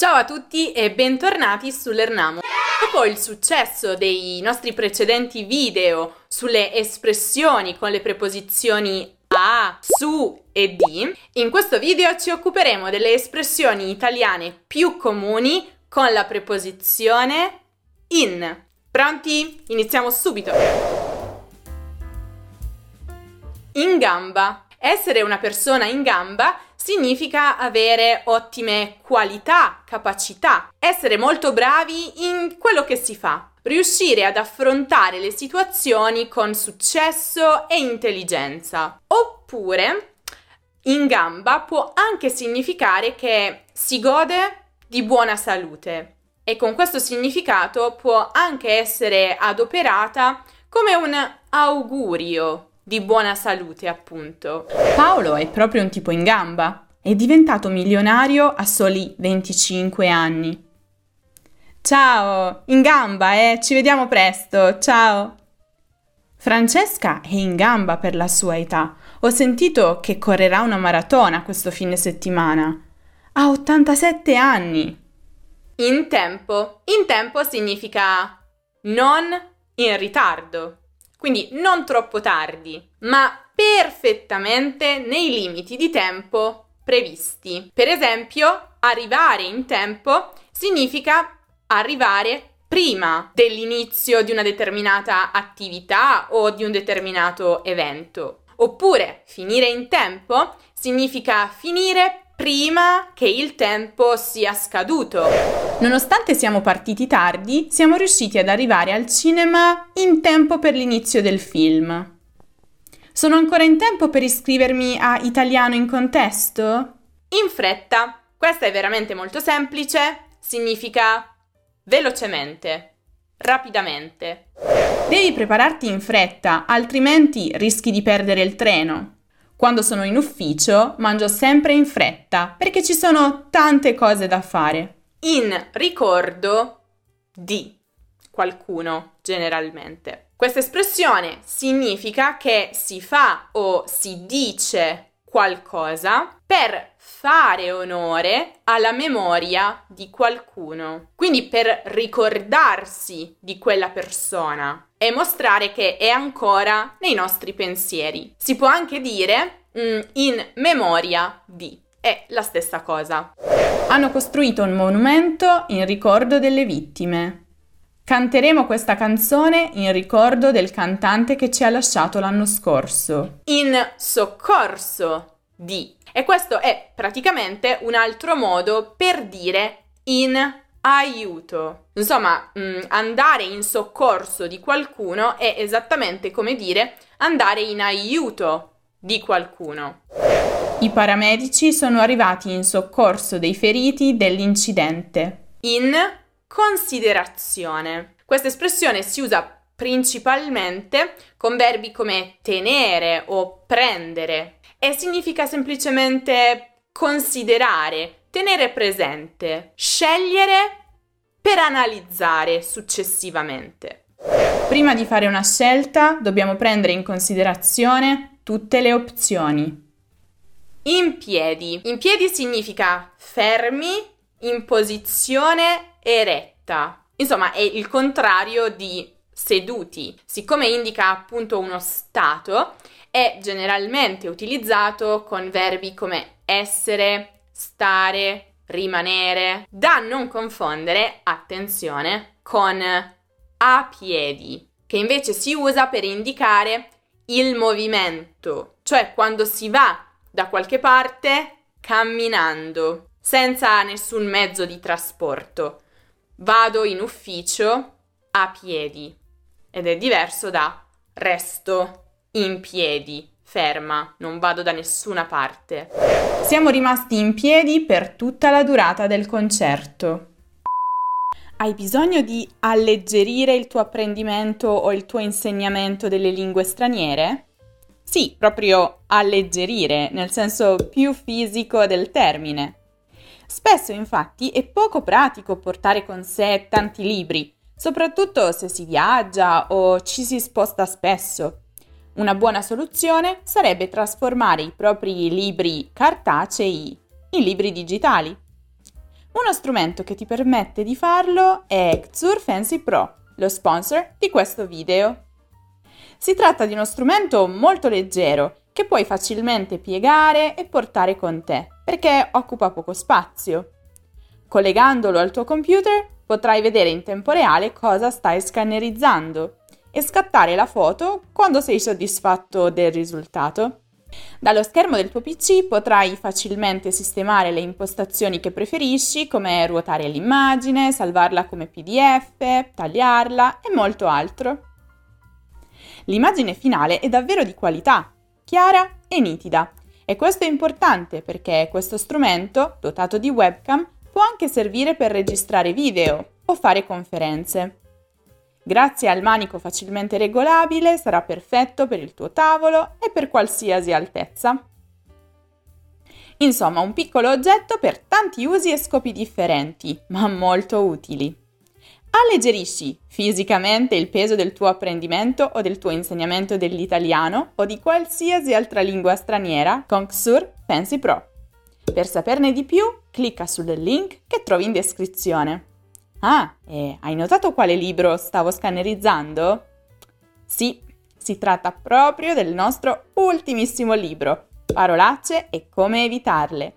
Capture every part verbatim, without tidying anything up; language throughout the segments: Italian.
Ciao a tutti e bentornati su LearnAmo. Dopo il successo dei nostri precedenti video sulle espressioni con le preposizioni a, su e di, in questo video ci occuperemo delle espressioni italiane più comuni con la preposizione in. Pronti? Iniziamo subito! In gamba. Essere una persona in gamba significa avere ottime qualità, capacità, essere molto bravi in quello che si fa, riuscire ad affrontare le situazioni con successo e intelligenza. Oppure, in gamba può anche significare che si gode di buona salute e con questo significato può anche essere adoperata come un augurio di buona salute, appunto. Paolo è proprio un tipo in gamba. È diventato milionario a soli venticinque anni. Ciao, in gamba, eh? Ci vediamo presto, ciao! Francesca è in gamba per la sua età. Ho sentito che correrà una maratona questo fine settimana. Ha ottantasette anni! In tempo. In tempo significa non in ritardo. Quindi non troppo tardi, ma perfettamente nei limiti di tempo previsti. Per esempio, arrivare in tempo significa arrivare prima dell'inizio di una determinata attività o di un determinato evento. Oppure, finire in tempo significa finire prima che il tempo sia scaduto. Nonostante siamo partiti tardi, siamo riusciti ad arrivare al cinema in tempo per l'inizio del film. Sono ancora in tempo per iscrivermi a Italiano in Contesto? In fretta. Questa è veramente molto semplice. Significa velocemente, rapidamente. Devi prepararti in fretta, altrimenti rischi di perdere il treno. Quando sono in ufficio mangio sempre in fretta perché ci sono tante cose da fare. In ricordo di qualcuno, generalmente. Questa espressione significa che si fa o si dice qualcosa per fare onore alla memoria di qualcuno. Quindi per ricordarsi di quella persona e mostrare che è ancora nei nostri pensieri. Si può anche dire mm, in memoria di, è la stessa cosa. Hanno costruito un monumento in ricordo delle vittime. Canteremo questa canzone in ricordo del cantante che ci ha lasciato l'anno scorso. In soccorso di. E questo è praticamente un altro modo per dire in aiuto. Insomma, andare in soccorso di qualcuno è esattamente come dire andare in aiuto di qualcuno. I paramedici sono arrivati in soccorso dei feriti dell'incidente. In considerazione. Questa espressione si usa principalmente con verbi come tenere o prendere e significa semplicemente considerare, tenere presente, scegliere per analizzare successivamente. Prima di fare una scelta dobbiamo prendere in considerazione tutte le opzioni. In piedi. In piedi significa fermi, in posizione eretta. Insomma, è il contrario di seduti. Siccome indica appunto uno stato, è generalmente utilizzato con verbi come essere, stare, rimanere, da non confondere, attenzione, con a piedi, che invece si usa per indicare il movimento, cioè quando si va da qualche parte camminando, senza nessun mezzo di trasporto. Vado in ufficio a piedi, ed è diverso da resto in piedi. Ferma, non vado da nessuna parte. Siamo rimasti in piedi per tutta la durata del concerto. Hai bisogno di alleggerire il tuo apprendimento o il tuo insegnamento delle lingue straniere? Sì, proprio alleggerire, nel senso più fisico del termine. Spesso, infatti, è poco pratico portare con sé tanti libri, soprattutto se si viaggia o ci si sposta spesso. Una buona soluzione sarebbe trasformare i propri libri cartacei in libri digitali. Uno strumento che ti permette di farlo è C Z U R Fancy Pro, lo sponsor di questo video. Si tratta di uno strumento molto leggero che puoi facilmente piegare e portare con te perché occupa poco spazio. Collegandolo al tuo computer potrai vedere in tempo reale cosa stai scannerizzando e scattare la foto quando sei soddisfatto del risultato. Dallo schermo del tuo P C potrai facilmente sistemare le impostazioni che preferisci, come ruotare l'immagine, salvarla come P D F, tagliarla e molto altro. L'immagine finale è davvero di qualità, chiara e nitida, e questo è importante perché questo strumento, dotato di webcam, può anche servire per registrare video o fare conferenze. Grazie al manico facilmente regolabile sarà perfetto per il tuo tavolo e per qualsiasi altezza. Insomma, un piccolo oggetto per tanti usi e scopi differenti, ma molto utili. Alleggerisci fisicamente il peso del tuo apprendimento o del tuo insegnamento dell'italiano o di qualsiasi altra lingua straniera con C Z U R Fancy Pro. Per saperne di più, clicca sul link che trovi in descrizione. Ah, e hai notato quale libro stavo scannerizzando? Sì, si tratta proprio del nostro ultimissimo libro, Parolacce e come evitarle.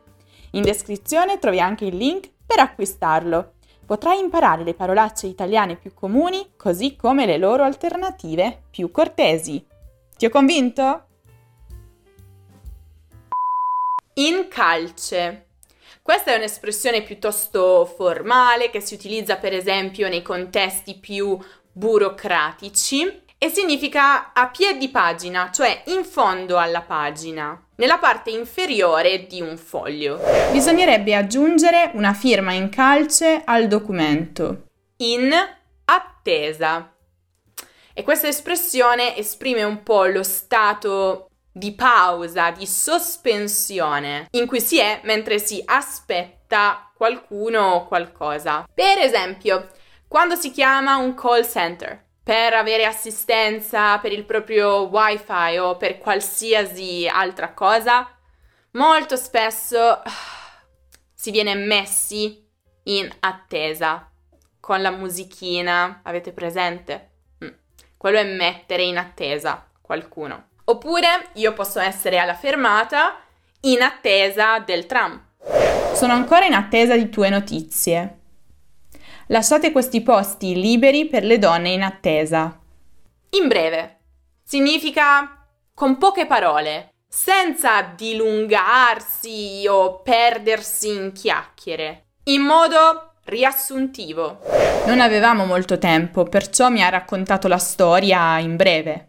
In descrizione trovi anche il link per acquistarlo. Potrai imparare le parolacce italiane più comuni, così come le loro alternative più cortesi. Ti ho convinto? Incalce. Questa è un'espressione piuttosto formale che si utilizza per esempio nei contesti più burocratici e significa a piè di pagina, cioè in fondo alla pagina, nella parte inferiore di un foglio. Bisognerebbe aggiungere una firma in calce al documento. In attesa. E questa espressione esprime un po' lo stato di pausa, di sospensione, in cui si è mentre si aspetta qualcuno o qualcosa. Per esempio, quando si chiama un call center per avere assistenza per il proprio wifi o per qualsiasi altra cosa, molto spesso si viene messi in attesa con la musichina. Avete presente? Quello è mettere in attesa qualcuno. Oppure io posso essere alla fermata in attesa del tram. Sono ancora in attesa di tue notizie. Lasciate questi posti liberi per le donne in attesa. In breve, significa con poche parole, senza dilungarsi o perdersi in chiacchiere, in modo riassuntivo. Non avevamo molto tempo, perciò mi ha raccontato la storia in breve.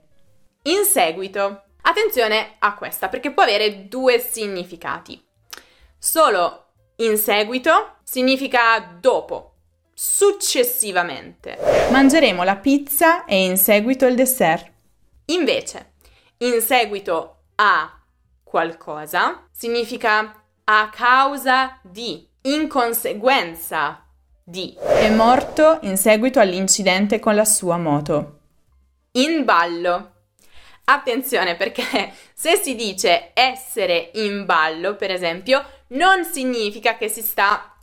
In seguito, attenzione a questa perché può avere due significati. Solo in seguito significa dopo, successivamente. Mangeremo la pizza e in seguito il dessert. Invece, in seguito a qualcosa significa a causa di, in conseguenza di. È morto in seguito all'incidente con la sua moto. In ballo. Attenzione perché se si dice essere in ballo, per esempio, non significa che si sta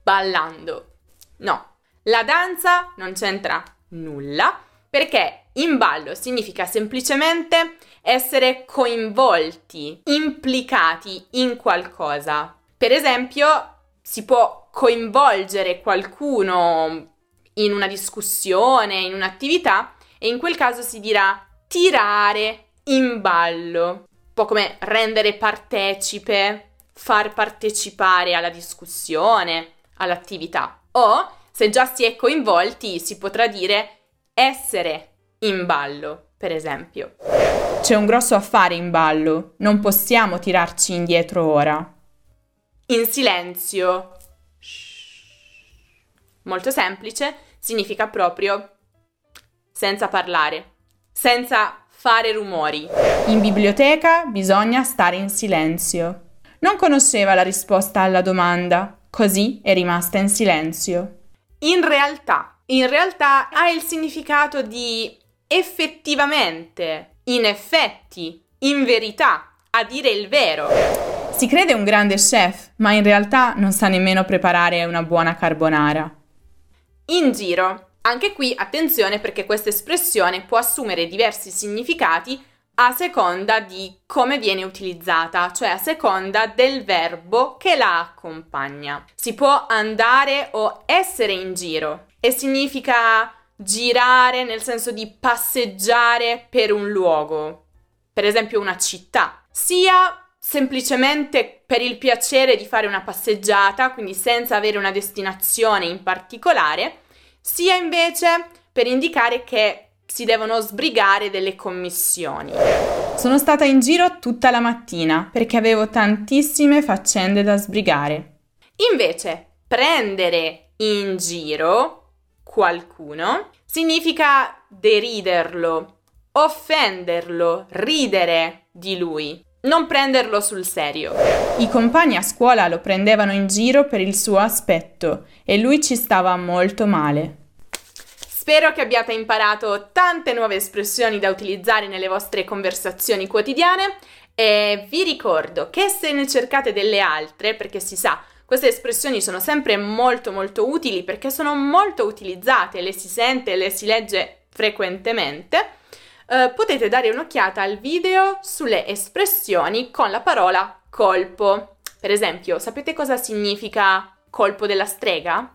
ballando. No, la danza non c'entra nulla perché in ballo significa semplicemente essere coinvolti, implicati in qualcosa. Per esempio, si può coinvolgere qualcuno in una discussione, in un'attività e in quel caso si dirà tirare in ballo, un po' come rendere partecipe, far partecipare alla discussione, all'attività. O, se già si è coinvolti, si potrà dire essere in ballo, per esempio. C'è un grosso affare in ballo, non possiamo tirarci indietro ora. In silenzio. Molto semplice, significa proprio senza parlare. Senza fare rumori. In biblioteca bisogna stare in silenzio. Non conosceva la risposta alla domanda, così è rimasta in silenzio. In realtà, in realtà ha il significato di effettivamente, in effetti, in verità, a dire il vero. Si crede un grande chef, ma in realtà non sa nemmeno preparare una buona carbonara. In giro. Anche qui attenzione, perché questa espressione può assumere diversi significati a seconda di come viene utilizzata, cioè a seconda del verbo che la accompagna. Si può andare o essere in giro e significa girare nel senso di passeggiare per un luogo, per esempio una città, sia semplicemente per il piacere di fare una passeggiata, quindi senza avere una destinazione in particolare, sia invece per indicare che si devono sbrigare delle commissioni. Sono stata in giro tutta la mattina perché avevo tantissime faccende da sbrigare. Invece, prendere in giro qualcuno significa deriderlo, offenderlo, ridere di lui, non prenderlo sul serio. I compagni a scuola lo prendevano in giro per il suo aspetto e lui ci stava molto male. Spero che abbiate imparato tante nuove espressioni da utilizzare nelle vostre conversazioni quotidiane e vi ricordo che se ne cercate delle altre, perché si sa, queste espressioni sono sempre molto molto utili perché sono molto utilizzate, le si sente, le si legge frequentemente. Uh, potete dare un'occhiata al video sulle espressioni con la parola colpo. Per esempio, sapete cosa significa colpo della strega?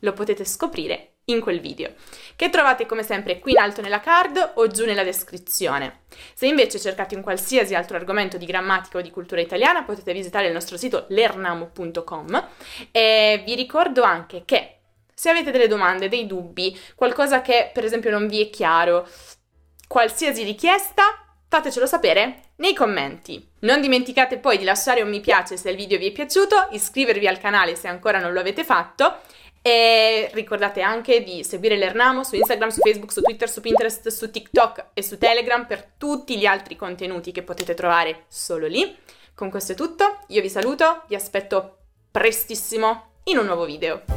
Lo potete scoprire in quel video, che trovate come sempre qui in alto nella card o giù nella descrizione. Se invece cercate un qualsiasi altro argomento di grammatica o di cultura italiana, potete visitare il nostro sito learn amo punto com e vi ricordo anche che se avete delle domande, dei dubbi, qualcosa che per esempio non vi è chiaro, qualsiasi richiesta, fatecelo sapere nei commenti. Non dimenticate poi di lasciare un mi piace se il video vi è piaciuto, iscrivervi al canale se ancora non lo avete fatto e ricordate anche di seguire LearnAmo su Instagram, su Facebook, su Twitter, su Pinterest, su TikTok e su Telegram per tutti gli altri contenuti che potete trovare solo lì. Con questo è tutto, io vi saluto, vi aspetto prestissimo in un nuovo video.